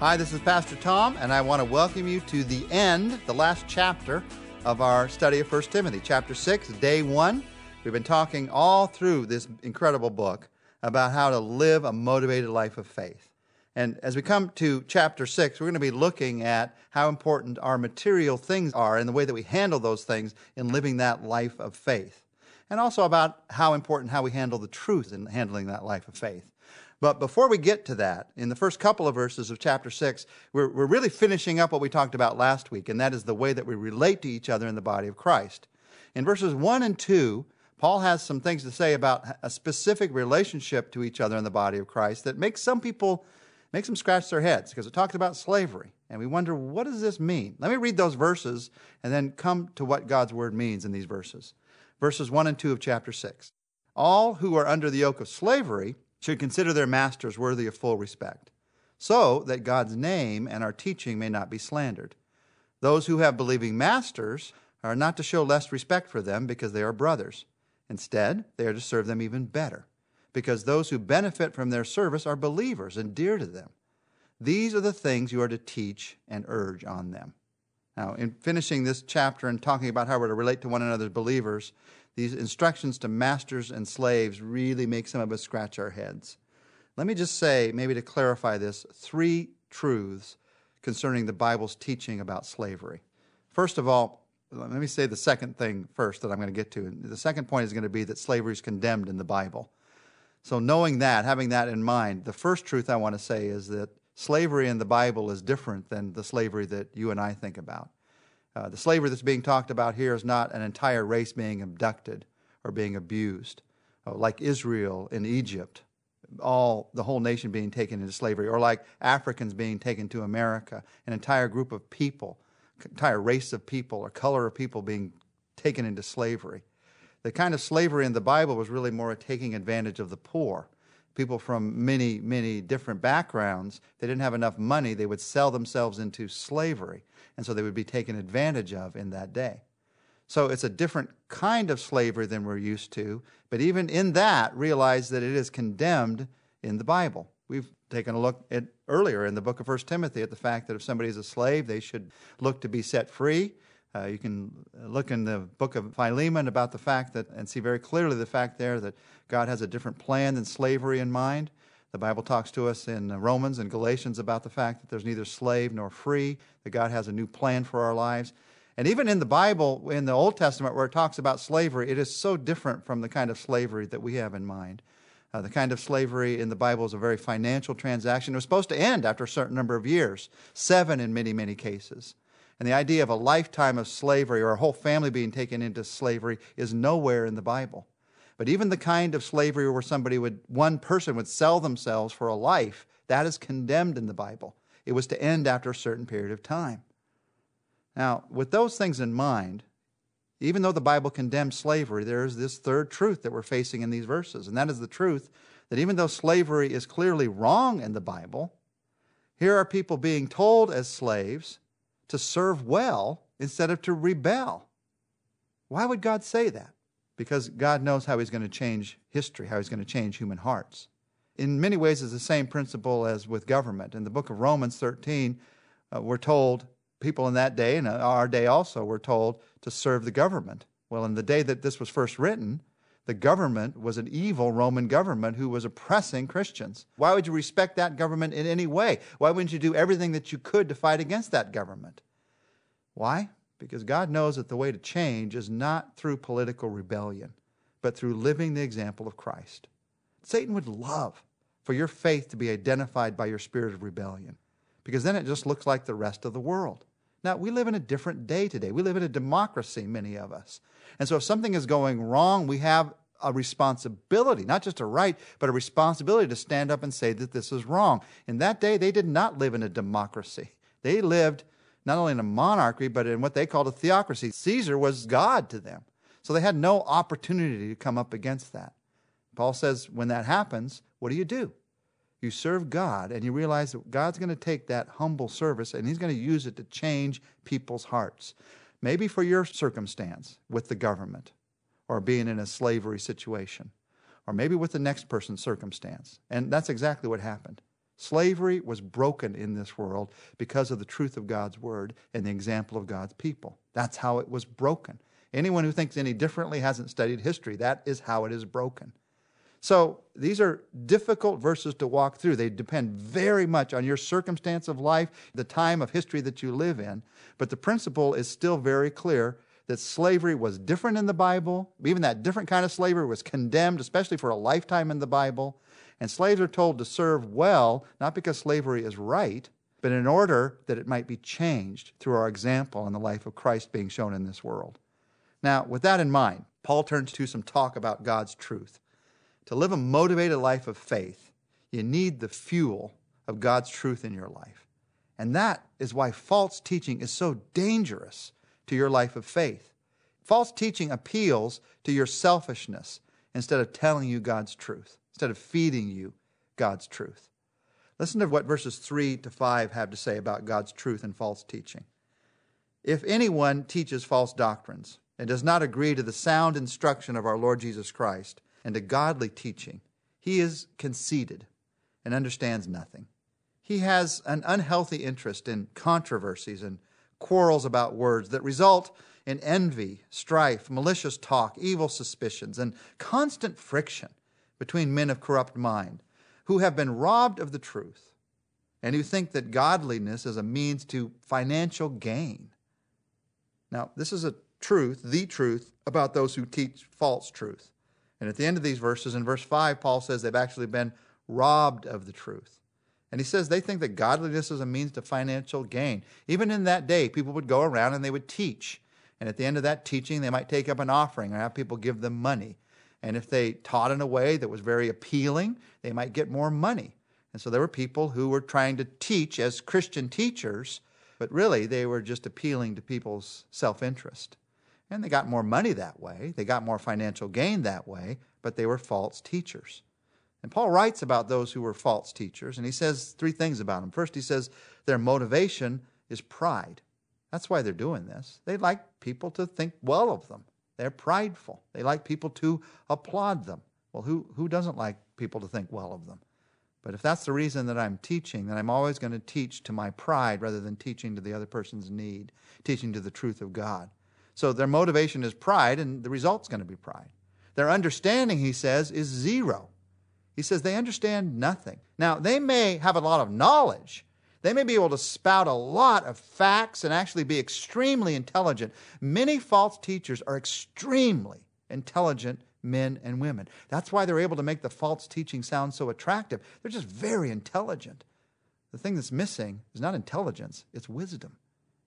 Hi, this is Pastor Tom, and I want to welcome you to the end, the last chapter of our study of 1 Timothy, chapter 6, day 1. We've been talking all through this incredible book about how to live a motivated life of faith. And as we come to chapter 6, we're going to be looking at how important our material things are and the way that we handle those things in living that life of faith. And also about how important how we handle the truth in handling that life of faith. But before we get to that, in the first couple of verses of chapter 6, we're really finishing up what we talked about last week, and that is the way that we relate to each other in the body of Christ. In verses 1 and 2, Paul has some things to say about a specific relationship to each other in the body of Christ that makes some people, makes them scratch their heads, because it talks about slavery, and we wonder, what does this mean? Let me read those verses and then come to what God's Word means in these verses. Verses 1 and 2 of chapter 6. All who are under the yoke of slavery should consider their masters worthy of full respect, so that God's name and our teaching may not be slandered. Those who have believing masters are not to show less respect for them because they are brothers. Instead, they are to serve them even better, because those who benefit from their service are believers and dear to them. These are the things you are to teach and urge on them. Now, in finishing this chapter and talking about how we're to relate to one another as believers, these instructions to masters and slaves really make some of us scratch our heads. Let me just say, maybe to clarify this, three truths concerning the Bible's teaching about slavery. First of all, let me say the second thing first that I'm going to get to. The second point is going to be that slavery is condemned in the Bible. So knowing that, having that in mind, the first truth I want to say is that slavery in the Bible is different than the slavery that you and I think about. The slavery that's being talked about here is not an entire race being abducted or being abused, like Israel in Egypt, the whole nation being taken into slavery, or like Africans being taken to America, an entire group of people, entire race of people or color of people being taken into slavery. The kind of slavery in the Bible was really more a taking advantage of the poor. People from many, many different backgrounds, they didn't have enough money, they would sell themselves into slavery, and so they would be taken advantage of in that day. So it's a different kind of slavery than we're used to, but even in that, realize that it is condemned in the Bible. We've taken a look at earlier in the book of 1 Timothy at the fact that if somebody is a slave, they should look to be set free. You can look in the book of Philemon about the fact that, and see very clearly the fact there that God has a different plan than slavery in mind. The Bible talks to us in Romans and Galatians about the fact that there's neither slave nor free, that God has a new plan for our lives. And even in the Bible, in the Old Testament, where it talks about slavery, it is so different from the kind of slavery that we have in mind. The kind of slavery in the Bible is a very financial transaction. It was supposed to end after a certain number of years, 7 in many, many cases. And the idea of a lifetime of slavery or a whole family being taken into slavery is nowhere in the Bible. But even the kind of slavery where one person would sell themselves for a life, that is condemned in the Bible. It was to end after a certain period of time. Now, with those things in mind, even though the Bible condemns slavery, there is this third truth that we're facing in these verses, and that is the truth that even though slavery is clearly wrong in the Bible, here are people being told as slaves to serve well instead of to rebel. Why would God say that? Because God knows how He's going to change history, how He's going to change human hearts. In many ways, it's the same principle as with government. In the book of Romans 13, we're told, people in that day, and our day also, were told to serve the government. Well, in the day that this was first written, the government was an evil Roman government who was oppressing Christians. Why would you respect that government in any way? Why wouldn't you do everything that you could to fight against that government? Why? Because God knows that the way to change is not through political rebellion, but through living the example of Christ. Satan would love for your faith to be identified by your spirit of rebellion, because then it just looks like the rest of the world. Now, we live in a different day today. We live in a democracy, many of us. And so if something is going wrong, we have a responsibility, not just a right, but a responsibility to stand up and say that this is wrong. In that day, they did not live in a democracy. They lived not only in a monarchy, but in what they called a theocracy. Caesar was God to them. So they had no opportunity to come up against that. Paul says, when that happens, what do? You serve God, and you realize that God's going to take that humble service, and He's going to use it to change people's hearts. Maybe for your circumstance with the government, or being in a slavery situation, or maybe with the next person's circumstance. And that's exactly what happened. Slavery was broken in this world because of the truth of God's word and the example of God's people. That's how it was broken. Anyone who thinks any differently hasn't studied history. That is how it is broken. So these are difficult verses to walk through. They depend very much on your circumstance of life, the time of history that you live in. But the principle is still very clear that slavery was different in the Bible. Even that different kind of slavery was condemned, especially for a lifetime in the Bible. And slaves are told to serve well, not because slavery is right, but in order that it might be changed through our example in the life of Christ being shown in this world. Now, with that in mind, Paul turns to some talk about God's truth. To live a motivated life of faith, you need the fuel of God's truth in your life. And that is why false teaching is so dangerous to your life of faith. False teaching appeals to your selfishness instead of telling you God's truth, instead of feeding you God's truth. Listen to what verses 3 to 5 have to say about God's truth and false teaching. If anyone teaches false doctrines, and does not agree to the sound instruction of our Lord Jesus Christ and to godly teaching, he is conceited and understands nothing. He has an unhealthy interest in controversies and quarrels about words that result in envy, strife, malicious talk, evil suspicions, and constant friction between men of corrupt mind who have been robbed of the truth and who think that godliness is a means to financial gain. Now, this is the truth about those who teach false truth. And at the end of these verses, in verse 5, Paul says they've actually been robbed of the truth. And he says they think that godliness is a means to financial gain. Even in that day, people would go around and they would teach. And at the end of that teaching, they might take up an offering or have people give them money. And if they taught in a way that was very appealing, they might get more money. And so there were people who were trying to teach as Christian teachers, but really they were just appealing to people's self-interest. And they got more money that way. They got more financial gain that way, but they were false teachers. And Paul writes about those who were false teachers, and he says three things about them. First, he says their motivation is pride. That's why they're doing this. They like people to think well of them. They're prideful. They like people to applaud them. Well, who doesn't like people to think well of them? But if that's the reason that I'm teaching, then I'm always going to teach to my pride rather than teaching to the other person's need, teaching to the truth of God. So their motivation is pride, and the result's going to be pride. Their understanding, he says, is zero. He says they understand nothing. Now, they may have a lot of knowledge. They may be able to spout a lot of facts and actually be extremely intelligent. Many false teachers are extremely intelligent men and women. That's why they're able to make the false teaching sound so attractive. They're just very intelligent. The thing that's missing is not intelligence, it's wisdom.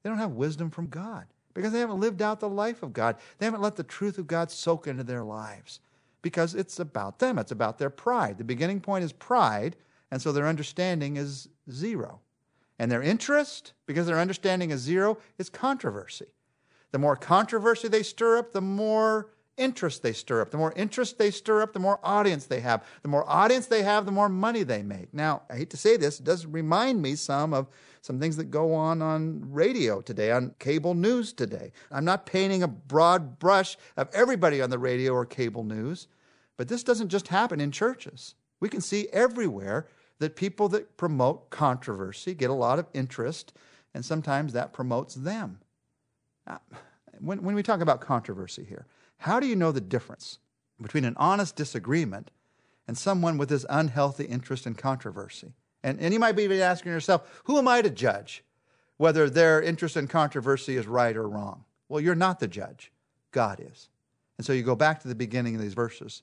They don't have wisdom from God, because they haven't lived out the life of God. They haven't let the truth of God soak into their lives, because it's about them. It's about their pride. The beginning point is pride, and so their understanding is zero. And their interest, because their understanding is zero, is controversy. The more controversy they stir up, the more interest they stir up. The more interest they stir up, the more audience they have. The more audience they have, the more money they make. Now, I hate to say this, it does remind me some of some things that go on radio today, on cable news today. I'm not painting a broad brush of everybody on the radio or cable news, but this doesn't just happen in churches. We can see everywhere that people that promote controversy get a lot of interest, and sometimes that promotes them. Now, when we talk about controversy here, how do you know the difference between an honest disagreement and someone with this unhealthy interest in controversy? And you might be asking yourself, who am I to judge whether their interest in controversy is right or wrong? Well, you're not the judge. God is. And so you go back to the beginning of these verses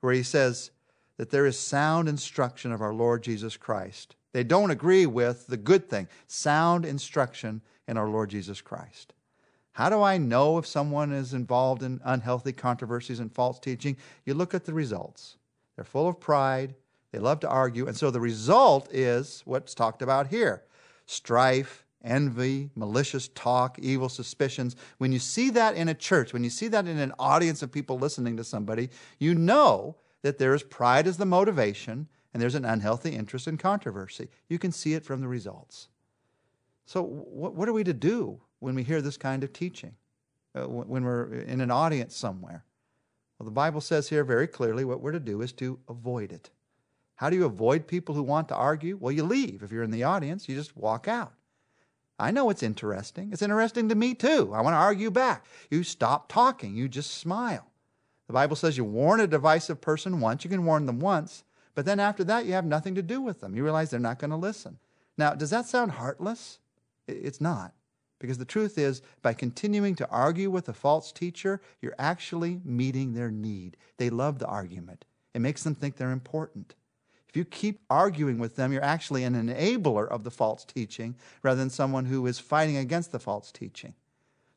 where he says that there is sound instruction of our Lord Jesus Christ. They don't agree with the good thing, sound instruction in our Lord Jesus Christ. How do I know if someone is involved in unhealthy controversies and false teaching? You look at the results. They're full of pride. They love to argue. And so the result is what's talked about here. Strife, envy, malicious talk, evil suspicions. When you see that in a church, when you see that in an audience of people listening to somebody, you know that there is pride as the motivation and there's an unhealthy interest in controversy. You can see it from the results. So what are we to do when we hear this kind of teaching, when we're in an audience somewhere? Well, the Bible says here very clearly what we're to do is to avoid it. How do you avoid people who want to argue? Well, you leave. If you're in the audience, you just walk out. I know it's interesting. It's interesting to me too. I want to argue back. You stop talking. You just smile. The Bible says you warn a divisive person once. You can warn them once, but then after that, you have nothing to do with them. You realize they're not going to listen. Now, does that sound heartless? It's not. Because the truth is, by continuing to argue with a false teacher, you're actually meeting their need. They love the argument. It makes them think they're important. If you keep arguing with them, you're actually an enabler of the false teaching rather than someone who is fighting against the false teaching.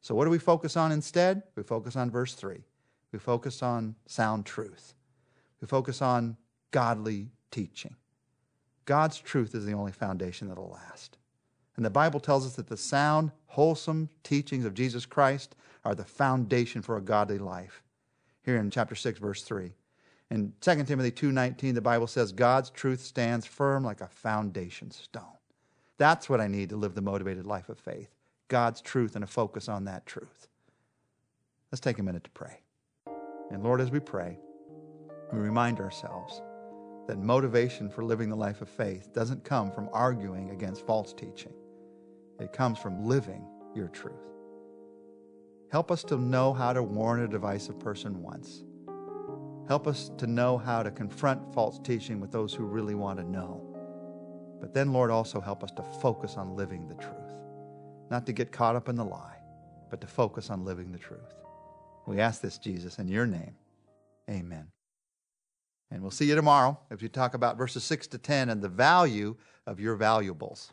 So what do we focus on instead? We focus on verse 3. We focus on sound truth. We focus on godly teaching. God's truth is the only foundation that will last. And the Bible tells us that the sound, wholesome teachings of Jesus Christ are the foundation for a godly life. Here in chapter 6, verse 3. In 2 Timothy 2:19, the Bible says, God's truth stands firm like a foundation stone. That's what I need to live the motivated life of faith. God's truth and a focus on that truth. Let's take a minute to pray. And Lord, as we pray, we remind ourselves that motivation for living the life of faith doesn't come from arguing against false teaching. It comes from living your truth. Help us to know how to warn a divisive person once. Help us to know how to confront false teaching with those who really want to know. But then, Lord, also help us to focus on living the truth. Not to get caught up in the lie, but to focus on living the truth. We ask this, Jesus, in your name. Amen. And we'll see you tomorrow as we talk about verses 6 to 10 and the value of your valuables.